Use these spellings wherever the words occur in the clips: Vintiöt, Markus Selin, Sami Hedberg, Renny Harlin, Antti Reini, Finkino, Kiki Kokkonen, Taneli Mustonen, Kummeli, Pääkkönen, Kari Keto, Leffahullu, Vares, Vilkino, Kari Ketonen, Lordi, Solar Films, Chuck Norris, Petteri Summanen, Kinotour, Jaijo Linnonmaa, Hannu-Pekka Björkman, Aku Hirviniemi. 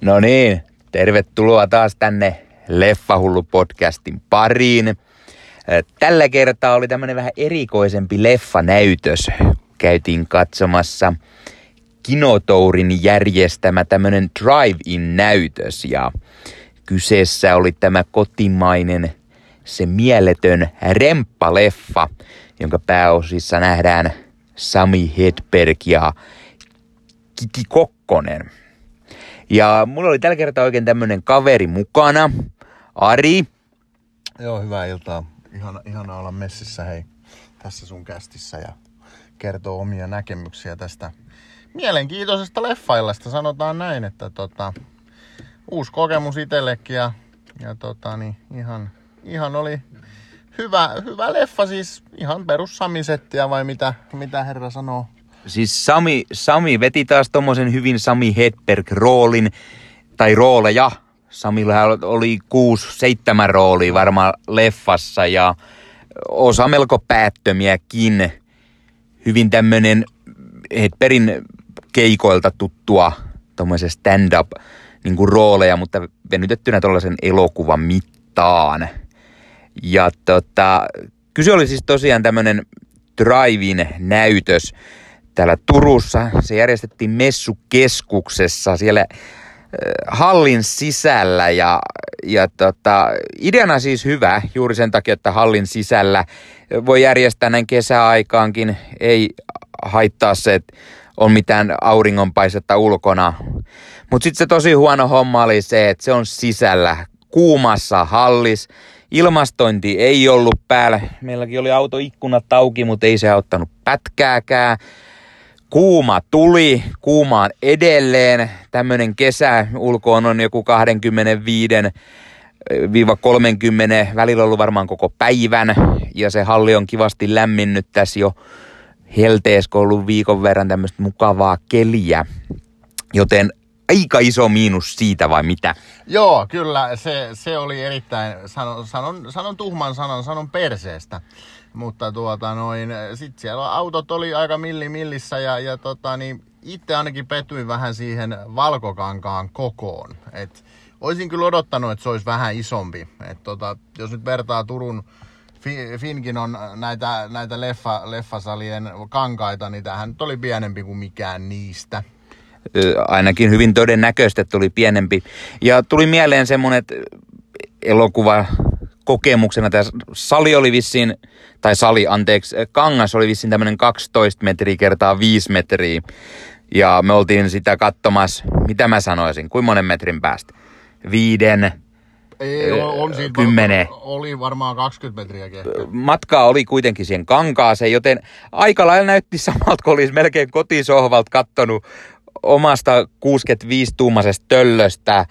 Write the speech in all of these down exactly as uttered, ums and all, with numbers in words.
No niin, tervetuloa taas tänne Leffahullu-podcastin pariin. Tällä kertaa oli tämmönen vähän erikoisempi leffanäytös. Käytiin katsomassa Kinotourin järjestämä tämmönen drive-in-näytös. Ja kyseessä oli tämä kotimainen, se mieletön remppaleffa, jonka pääosissa nähdään Sami Hedberg ja Kiki Kokkonen. Ja mulla oli tällä kertaa oikein tämmönen kaveri mukana, Ari. Joo, hyvää iltaa. Ihana, ihana olla messissä, hei, tässä sun kästissä ja kertoo omia näkemyksiä tästä mielenkiintoisesta leffaillasta. Sanotaan näin, että tota, uusi kokemus itsellekin ja, ja tota, niin ihan, ihan oli hyvä, hyvä leffa, siis ihan perus Sami-settiä vai mitä, mitä herra sanoo? Siis Sami, Sami veti taas tommosen hyvin Sami Hedberg-roolin, tai rooleja. Samilla oli kuusi, seitsemän roolia varmaan leffassa ja osa melko päättömiäkin. Hyvin tämmönen Hedbergin keikoilta tuttua tommoisen stand-up niinku rooleja, mutta venytettynä tollasen elokuvan mittaan. Ja tota, kyse oli siis tosiaan tämmönen drive-in näytös. Täällä Turussa se järjestettiin messukeskuksessa siellä hallin sisällä ja, ja tota, ideana siis hyvä juuri sen takia, että hallin sisällä voi järjestää näin kesäaikaankin. Ei haittaa se, että on mitään auringonpaistetta ulkona. Mutta sitten se tosi huono homma oli se, että se on sisällä kuumassa hallis. Ilmastointi ei ollut päällä. Meilläkin oli autoikkunat auki, mutta ei se auttanut pätkääkään. Kuuma tuli, kuumaan edelleen. Tämmönen kesä ulkoon on joku kaksikymmentäviisi kolmekymmentä, välillä ollut varmaan koko päivän. Ja se halli on kivasti lämminnyt tässä jo helteessä, kun on ollut viikon verran tämmöistä mukavaa keliä. Joten aika iso miinus siitä vai mitä? Joo, kyllä se, se oli erittäin, sanon, sanon, sanon tuhman sanan, sanon perseestä. Mutta tuota noin, sit siellä autot oli aika milli millissä ja, ja tota niin, itse ainakin petyin vähän siihen valkokankaan kokoon. Et oisin kyllä odottanut, että se olisi vähän isompi. Et tota, jos nyt vertaa Turun Finkinon näitä, näitä leffa, leffasalien kankaita, niin tämähän nyt oli pienempi kuin mikään niistä. Ainakin hyvin todennäköistä tuli pienempi. Ja tuli mieleen semmoinen elokuva kokemuksena. Tämä sali oli vissiin, tai sali, anteeksi, kangas oli vissiin tämmöinen kaksitoista metriä kertaa viisi metriä. Ja me oltiin sitä katsomassa, mitä mä sanoisin, kuinka monen metrin päästä? Viiden, Ei, on siinä kymmenen. Varma, oli varmaan kaksikymmentä metriä kehtä. Matkaa oli kuitenkin siihen kankaaseen, joten aika lailla näytti samalta, kun olisi melkein kotisohvalta kattonut omasta kuusikymmentäviisi tuumaisesta töllöstä.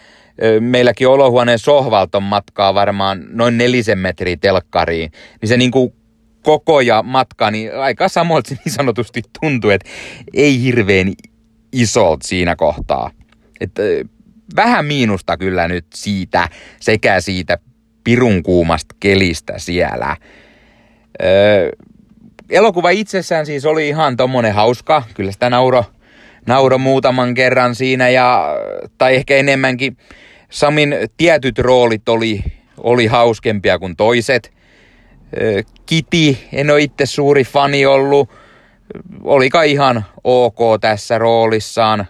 Meilläkin olohuoneen sohvalta on matkaa varmaan noin nelisen metriä telkkariin. Niin se niinku koko ja matka, niin aika samalta niin sanotusti tuntuu, että ei hirveän isolta siinä kohtaa. Et, vähän miinusta kyllä nyt siitä, sekä siitä pirun kuumasta kelistä siellä. Öö, elokuva itsessään siis oli ihan tommonen hauska, kyllä sitä nauro. Nauro muutaman kerran siinä, ja, tai ehkä enemmänkin. Samin tietyt roolit oli, oli hauskempia kuin toiset. Kiti, en ole itse suuri fani ollut, olika ihan ok tässä roolissaan.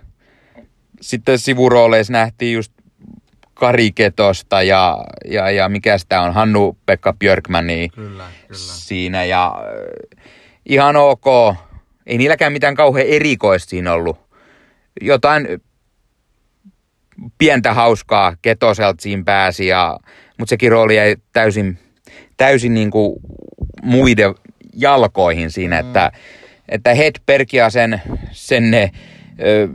Sitten sivurooleissa nähtiin just Kari Ketosta ja, ja, ja mikä sitä on, Hannu-Pekka Björkmania kyllä, kyllä. Siinä. Ja, ihan ok. Ei niilläkään mitään kauhean erikoista siinä ollut. Jotain pientä hauskaa Ketoselta siinä pääsi, ja, mutta sekin rooli jäi täysin, täysin niin kuin muiden jalkoihin siinä, mm. että, että Hedberg ja sen, sen ne ö,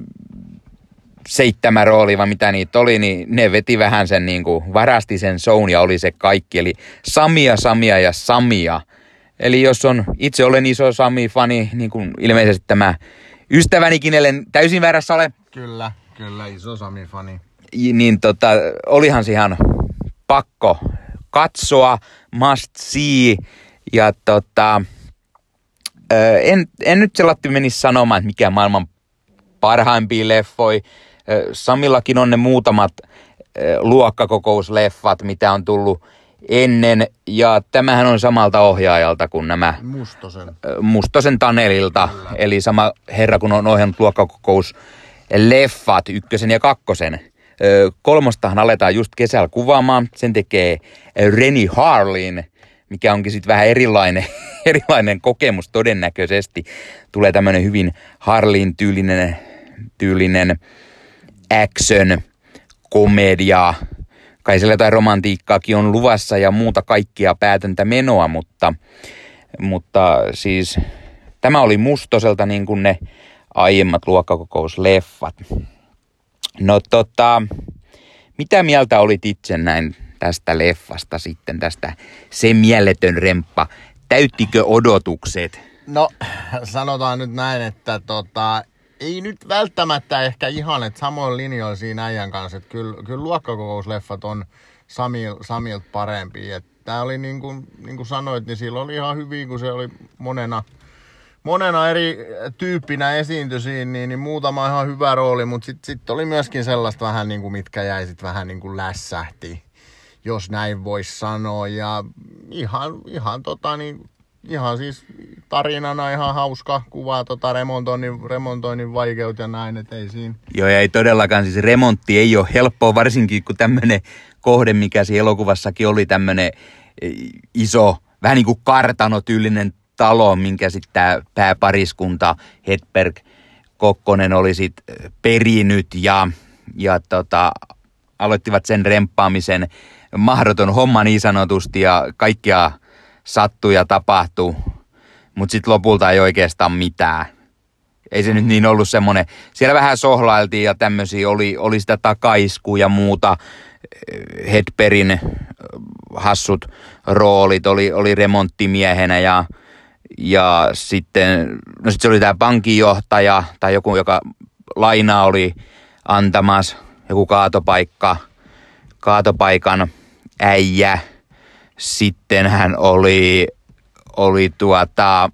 seitsemän rooli, vai mitä niitä oli, niin ne veti vähän sen, niin kuin, varasti sen shown ja oli se kaikki. Eli Samia, Samia ja Samia. Eli jos on, itse olen iso Sami-fani, niin kuin ilmeisesti tämä ystävänikin, ellen täysin väärässä ole. Kyllä, kyllä, iso Sami-fani. Niin tota, olihan se ihan pakko katsoa, must see. Ja tota, en, en nyt selatti menisi sanomaan, että mikä maailman parhaimpia leffoja. Samillakin on ne muutamat luokkakokousleffat, mitä on tullut ennen, ja tämähän on samalta ohjaajalta kuin nämä Mustosen, Mustosen Tanelilta, kyllä. Eli sama herra, kun on ohjannut luokkakokousleffat ykkösen ja kakkosen. Kolmostahan aletaan just kesällä kuvaamaan, sen tekee Renny Harlin, mikä onkin sitten vähän erilainen, erilainen kokemus todennäköisesti. Tulee tämmöinen hyvin Harlin tyylinen, tyylinen action, komedia. Kai siellä jotain romantiikkaakin on luvassa ja muuta kaikkia päätöntä menoa, mutta, mutta siis tämä oli Mustoselta niin kuin ne aiemmat luokkakokousleffat. No tota, mitä mieltä olit itse näin tästä leffasta sitten, tästä Se mieletön remppa? Täyttikö odotukset? No sanotaan nyt näin, että tota... ei nyt välttämättä ehkä ihan, että samoin linjoilla siinä äijän kanssa, että kyllä, kyllä luokkakokousleffat on Samil, Samilta parempi. Tämä oli niin kuin, niin kuin sanoit, niin silloin oli ihan hyvin, kun se oli monena, monena eri tyyppinä esiintyisiin, niin, niin muutama ihan hyvä rooli, mutta sitten sit oli myöskin sellaista vähän niin kuin, mitkä jäi sitten vähän niin kuin lässähti, jos näin voisi sanoa. Ja ihan, ihan tota niin... Ihan siis tarinana ihan hauska kuvaa tota remontoinnin, remontoinnin vaikeut ja näin, et ei siinä. Joo, ei todellakaan, siis remontti ei ole helppoa, varsinkin kun tämmönen kohde, mikä siinä elokuvassakin oli, tämmönen iso, vähän niin kuin kartanotyylinen talo, minkä sitten tämä pääpariskunta Hedberg Kokkonen oli sitten perinyt ja, ja tota, aloittivat sen remppaamisen mahdoton homma niin sanotusti ja kaikkia sattui ja tapahtui, mutta sitten lopulta ei oikeastaan mitään. Ei se nyt niin ollut semmoinen. Siellä vähän sohlailtiin ja tämmöisiä oli, oli sitä takaiskua ja muuta. Hedbergin hassut roolit oli, oli remonttimiehenä ja, ja sitten, no sitten se oli tämä pankinjohtaja tai joku, joka lainaa oli antamassa, joku kaatopaikka, kaatopaikan äijä. Sitten hän oli, oli tuota,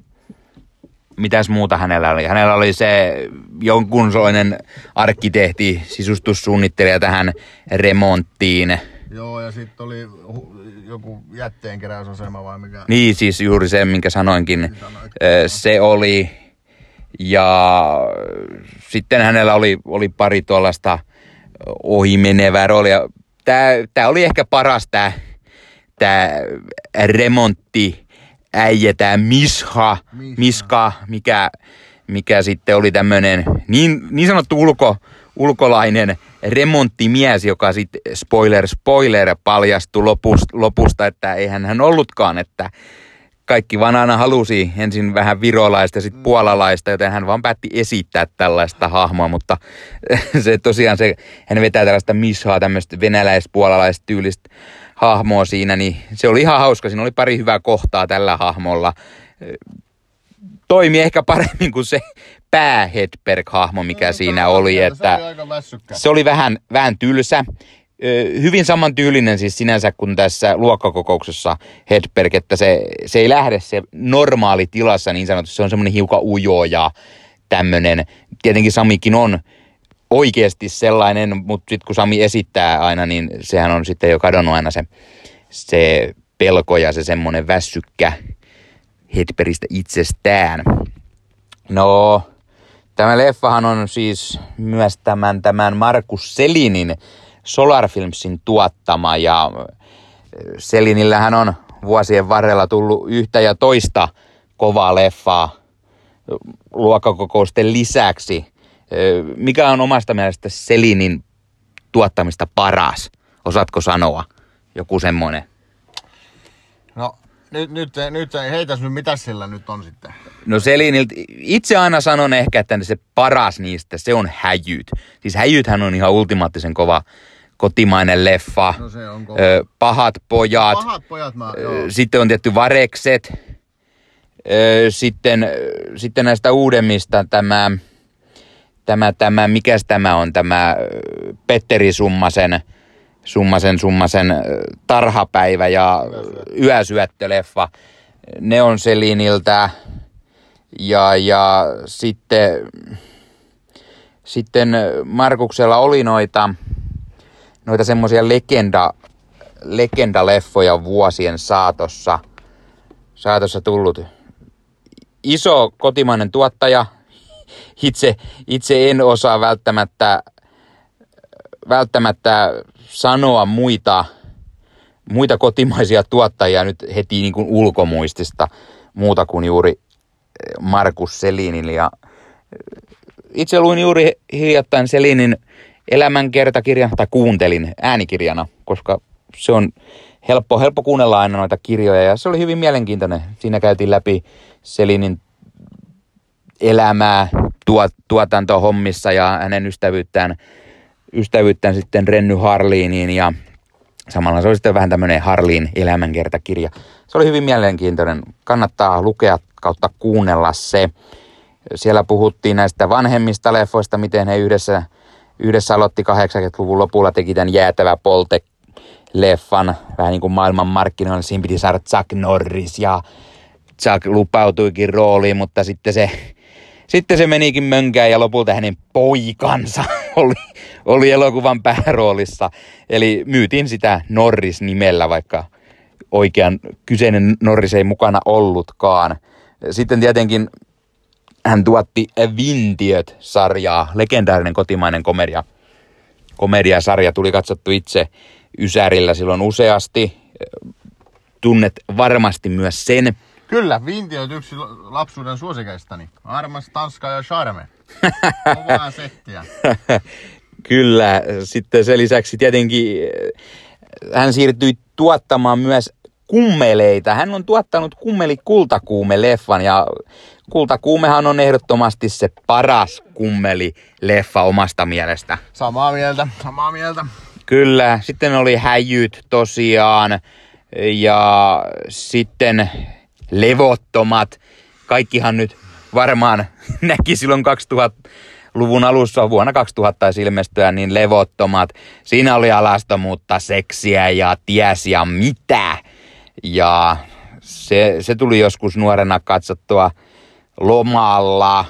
mitäs muuta hänellä oli? Hänellä oli se jonkunlainen arkkitehti, sisustussuunnittelija tähän remonttiin. Joo, ja sitten oli joku jätteenkeräysasema vai mikä? Niin, siis juuri se, minkä sanoinkin. Se oli, ja sitten hänellä oli, oli pari tuollaista ohimenevää roolia. Tää, tää oli ehkä paras tää. Tämä remontti äijä, tämä misha, miska, mikä, mikä sitten oli tämmöinen niin, niin sanottu ulko, ulkolainen remonttimies, joka sitten spoiler, spoiler paljastui lopust, lopusta, että eihän hän ollutkaan, että kaikki vaan aina halusi ensin vähän virolaista ja sitten puolalaista, joten hän vaan päätti esittää tällaista hahmoa, mutta se tosiaan se, hän vetää tällaista mishaa, tämmöistä venäläis-puolalaista tyylistä hahmoa siinä, niin se oli ihan hauska. Siinä oli pari hyvää kohtaa tällä hahmolla. Toimi ehkä paremmin kuin se pää Hedberg-hahmo, mikä no, siinä oli. Se, että oli aika lässykkä. Se oli vähän, vähän tylsä. Hyvin samantyylinen siis sinänsä kuin tässä luokkakokouksessa Hedberg, että se, se ei lähde se normaali tilassa niin sanotusti. Se on semmoinen hiukan ujo ja tämmöinen. Tietenkin Samikin on oikeasti sellainen, mutta sitten kun Sami esittää aina, niin sehän on sitten jo kadonnut aina se, se pelko ja se semmoinen väsykkä Hedbergistä itsestään. No, tämä leffahan on siis myös tämän, tämän Markus Selinin Solar Filmsin tuottama ja Selinillähän on vuosien varrella tullut yhtä ja toista kovaa leffaa luokkakokousten lisäksi. Mikä on omasta mielestä Selinin tuottamista paras? Osaatko sanoa joku semmoinen? No nyt, nyt, nyt heitäs nyt, mitä sillä nyt on sitten? No Seliniltä, itse aina sanon ehkä, että se paras niistä, se on Häjyt. Siis Häjythän on ihan ultimaattisen kova kotimainen leffa. No se on kova. Pahat pojat. Pahat pojat mä, joo. Sitten on tietty Varekset. Sitten, sitten näistä uudemmista tämä... Tämä, tämä, mikäs tämä on, tämä Petteri Summasen, Summasen, Summasen Tarhapäivä ja Yösyöttöleffa. Ne on Seliniltä ja, ja sitten, Sitten Markuksella oli noita, noita semmoisia legenda, legendaleffoja vuosien saatossa, saatossa tullut. Iso kotimainen tuottaja. Itse, itse en osaa välttämättä, välttämättä sanoa muita, muita kotimaisia tuottajia nyt heti niin kuin ulkomuistista muuta kuin juuri Markus Selinille. Ja itse luin juuri hiljattain Selinin elämänkertakirjan, tai kuuntelin äänikirjana, koska se on helppo, helppo kuunnella aina noita kirjoja. Ja se oli hyvin mielenkiintoinen. Siinä käytiin läpi Selinin elämää tuot, tuotantohommissa ja hänen ystävyyttään, ystävyyttään sitten Renny Harliniin. Ja samalla se oli sitten vähän tämmöinen Harlin elämänkertakirja. Se oli hyvin mielenkiintoinen. Kannattaa lukea kautta kuunnella se. Siellä puhuttiin näistä vanhemmista leffoista, miten he yhdessä, yhdessä aloitti kahdeksankymmentäluvun lopulla, teki tämän Jäätävä polte-leffan, vähän niin kuin maailmanmarkkinoilla. Siinä piti saada Chuck Norris ja Chuck lupautuikin rooliin, mutta sitten se, sitten se menikin mönkään ja lopulta hänen poikansa oli, oli elokuvan pääroolissa. Eli myytiin sitä Norris-nimellä, vaikka oikean kyseinen Norris ei mukana ollutkaan. Sitten tietenkin hän tuotti Vintiöt-sarjaa, legendaarinen kotimainen komedia. Komediasarja tuli katsottu itse Ysärillä silloin useasti. Tunnet varmasti myös sen. Kyllä, Vintiöt yksi lapsuuden suosikeistani. Armas, Tanska ja Charme. Kovaa settiä. Kyllä, sitten sen lisäksi tietenkin hän siirtyi tuottamaan myös kummeleita. Hän on tuottanut Kummeli Kultakuume-leffan ja Kultakuumehan on ehdottomasti se paras Kummeli-leffa omasta mielestä. Samaa mieltä, samaa mieltä. Kyllä, sitten oli Häjyt tosiaan ja sitten Levottomat. Kaikkihan nyt varmaan näki silloin kaksituhattaluvun alussa, vuonna kaksituhatta ilmestyä, niin Levottomat. Siinä oli alastomuutta, seksiä ja ties ja mitä. Ja se, se tuli joskus nuorena katsottua lomalla.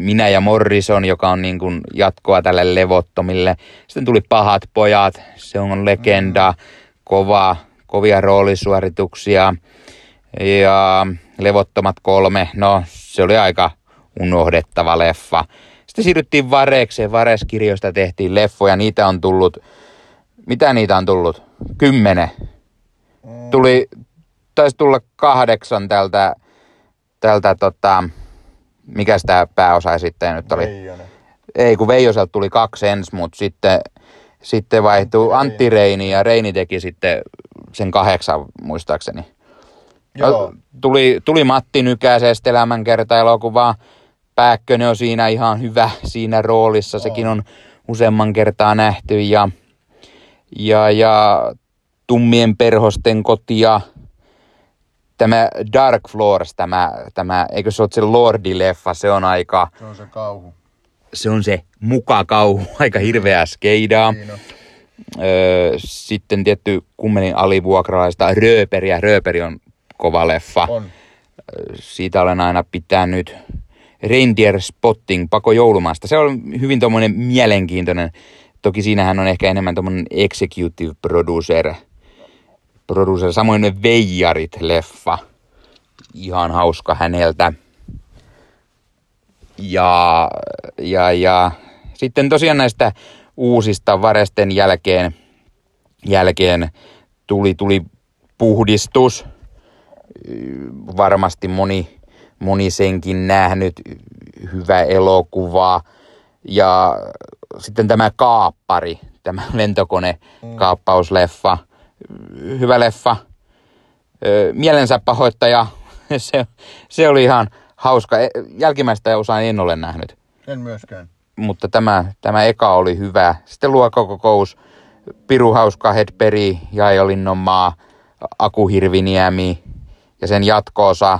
Minä ja Morrison, joka on niin kuin jatkoa tälle Levottomille. Sitten tuli Pahat pojat, se on legenda, kova, kovia roolisuorituksia. Ja Levottomat kolme, no se oli aika unohdettava leffa. Sitten siirryttiin Varekseen, Vares-kirjoista tehtiin leffoja, niitä on tullut, mitä niitä on tullut? Kymmenen. Tuli, taisi tulla kahdeksan tältä, tältä tota, mikäs tää pääosa esittäjä nyt oli? Veijonen. Ei, kun Veijoselta tuli kaksi ensi, mutta sitten, sitten vaihtui Antti, Antti Reini ja Reini teki sitten sen kahdeksan muistaakseni. Joo. Tuli, tuli Matti Nykäsestä elämänkertaelokuvaa. Pääkkönen on siinä ihan hyvä siinä roolissa, oh. Sekin on useamman kertaa nähty ja, ja, ja Tummien perhosten kotia. Tämä Dark Floors, tämä, tämä eikö se ole se Lordi-leffa, se on aika... Se on se kauhu. Se on se muka kauhu, aika hirveää skeidaa. Öö, sitten tietty Kummelin alivuokralaista Rööperiä. Rööperi on kova leffa. On. Siitä olen aina pitänyt. Reindeer Spotting, Pako joulumaasta. Se on hyvin tommonen mielenkiintoinen. Toki siinähän on ehkä enemmän tommonen executive producer. producer. Samoin ne Veijarit-leffa. Ihan hauska häneltä. Ja, ja, ja. Sitten tosiaan näistä uusista Varesten jälkeen, jälkeen tuli, tuli Puhdistus. Varmasti moni, moni senkin nähnyt, hyvä elokuva. Ja sitten tämä Kaappari, tämä lentokonekaappausleffa, hyvä leffa. Mielensä pahoittaja, se, se oli ihan hauska. Jälkimmäistä osaan en ole nähnyt. En myöskään. Mutta tämä, tämä eka oli hyvä. Sitten Luokkakokous, Piru hauska, Hedberg, Jaijo Linnonmaa, Aku Hirviniemi. Ja sen jatkoosa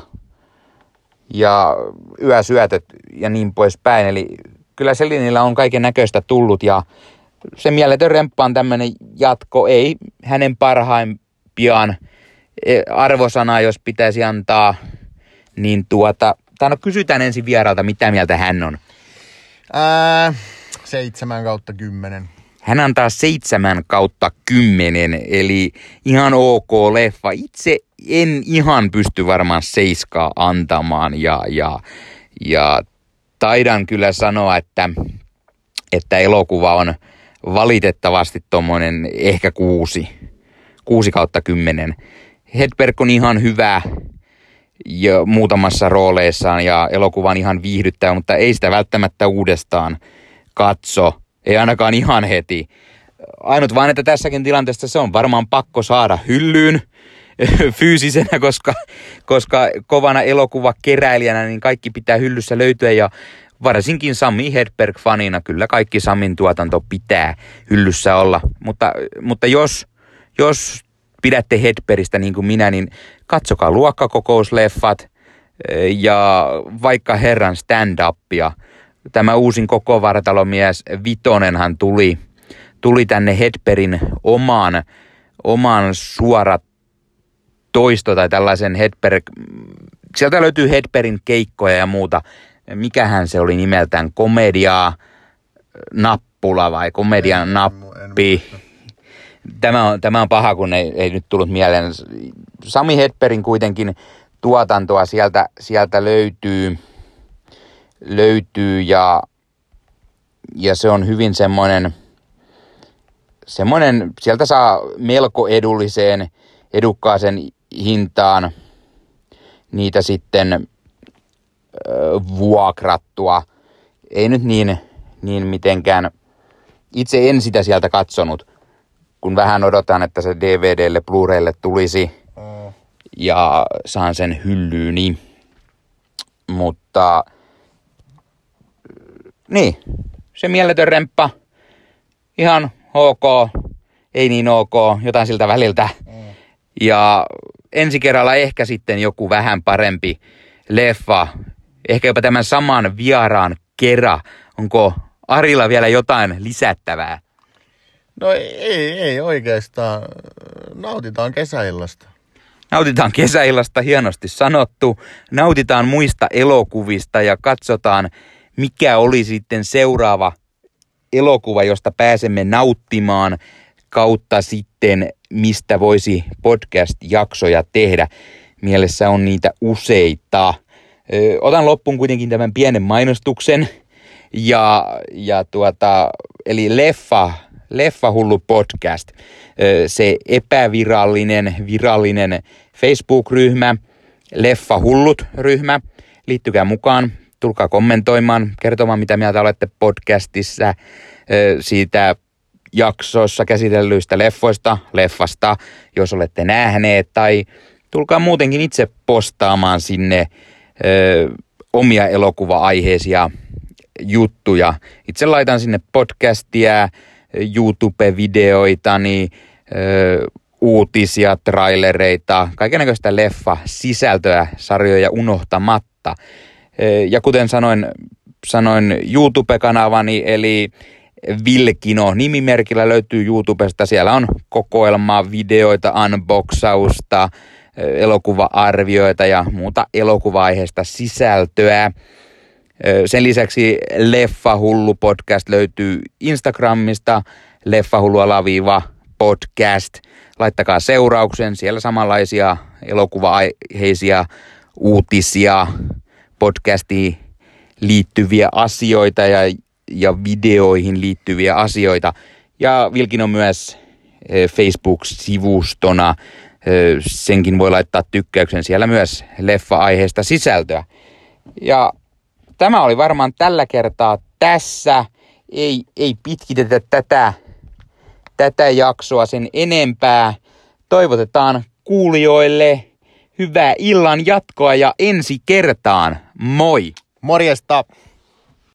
ja Yösyötöt ja niin poispäin. Eli kyllä Selinillä on kaiken näköistä tullut ja se mieletön remppaan tämmöinen jatko. Ei hänen parhaimpiaan arvosanaa, jos pitäisi antaa. Niin tuota, tai no kysytään ensin vieralta, mitä mieltä hän on. Ää, seitsemän kautta kymmenen. Hän antaa seitsemän kautta kymmenen, eli ihan ok leffa. Itse en ihan pysty varmaan seiskaa antamaan ja, ja, ja taidan kyllä sanoa, että, että elokuva on valitettavasti tuommoinen ehkä kuusi, kuusi kautta kymmenen. Hedberg on ihan hyvä ja muutamassa rooleissaan ja elokuvan ihan viihdyttää, mutta ei sitä välttämättä uudestaan katso. Ei ainakaan ihan heti. Ainut vaan, että tässäkin tilanteessa se on varmaan pakko saada hyllyyn fyysisenä, koska, koska kovana elokuvakeräilijänä niin kaikki pitää hyllyssä löytyä ja varsinkin Sami Hedberg-fanina kyllä kaikki Samin tuotanto pitää hyllyssä olla. Mutta, mutta jos, jos pidätte Hedbergistä niin kuin minä, niin katsokaa luokkakokousleffat ja vaikka herran stand-upia. Tämä uusin koko vartalomies Vitonenhan tuli, tuli tänne Hedbergin oman, oman suorat toisto tai tällaisen Hedberg. Sieltä löytyy Hedbergin keikkoja ja muuta. Mikähän se oli nimeltään? Komedia nappula vai komedian nappi? Tämä on, tämä on paha, kun ei, ei nyt tullut mieleen. Sami Hedbergin kuitenkin tuotantoa sieltä, sieltä löytyy. löytyy ja, ja se on hyvin semmoinen, semmoinen, sieltä saa melko edulliseen, edukkaaseen hintaan niitä sitten ö, vuokrattua. Ei nyt niin, niin mitenkään, itse en sitä sieltä katsonut, kun vähän odotan, että se D V D:lle, Blu-raylle tulisi mm. ja saan sen hyllyyni, mutta niin, se mieletön remppa, ihan ok, ei niin ok, jotain siltä väliltä. Mm. Ja ensi kerralla ehkä sitten joku vähän parempi leffa, ehkä jopa tämän saman vieraan kera. Onko Arilla vielä jotain lisättävää? No ei, ei oikeastaan, nautitaan kesäillasta. Nautitaan kesäillasta, hienosti sanottu. Nautitaan muista elokuvista ja katsotaan, mikä oli sitten seuraava elokuva, josta pääsemme nauttimaan, kautta sitten mistä voisi podcast-jaksoja tehdä. Mielessä on niitä useita. Ö, otan loppuun kuitenkin tämän pienen mainostuksen. Ja, ja tuota, eli leffa, Leffahullu podcast. Ö, se epävirallinen, virallinen Facebook-ryhmä, Leffahullut-ryhmä. Liittykää mukaan. Tulkaa kommentoimaan, kertomaan mitä mieltä olette podcastissa, siitä jaksossa käsitellyistä leffoista, leffasta, jos olette nähneet, tai tulkaa muutenkin itse postaamaan sinne ö, omia elokuva-aiheisia juttuja. Itse laitan sinne podcastia, YouTube-videoitani, ö, uutisia, trailereita, kaikennäköistä leffa-sisältöä, sarjoja unohtamatta. Ja kuten sanoin, sanoin YouTube-kanavani, eli Vilkino nimimerkillä löytyy YouTubesta. Siellä on kokoelmaa, videoita, unboxausta, elokuva-arvioita ja muuta elokuva-aiheista sisältöä. Sen lisäksi Leffahullu podcast löytyy Instagramista, leffahullu-podcast. Laittakaa seurauksen, siellä samanlaisia elokuva-aiheisia uutisia, podcastiin liittyviä asioita ja, ja videoihin liittyviä asioita. Ja Vilkin on myös Facebook-sivustona. Senkin voi laittaa tykkäyksen, siellä myös leffa-aiheesta sisältöä. Ja tämä oli varmaan tällä kertaa tässä. Ei, ei pitkitetä tätä, tätä jaksoa sen enempää. Toivotetaan kuulijoille hyvää illan jatkoa ja ensi kertaan. Moi! Morjesta!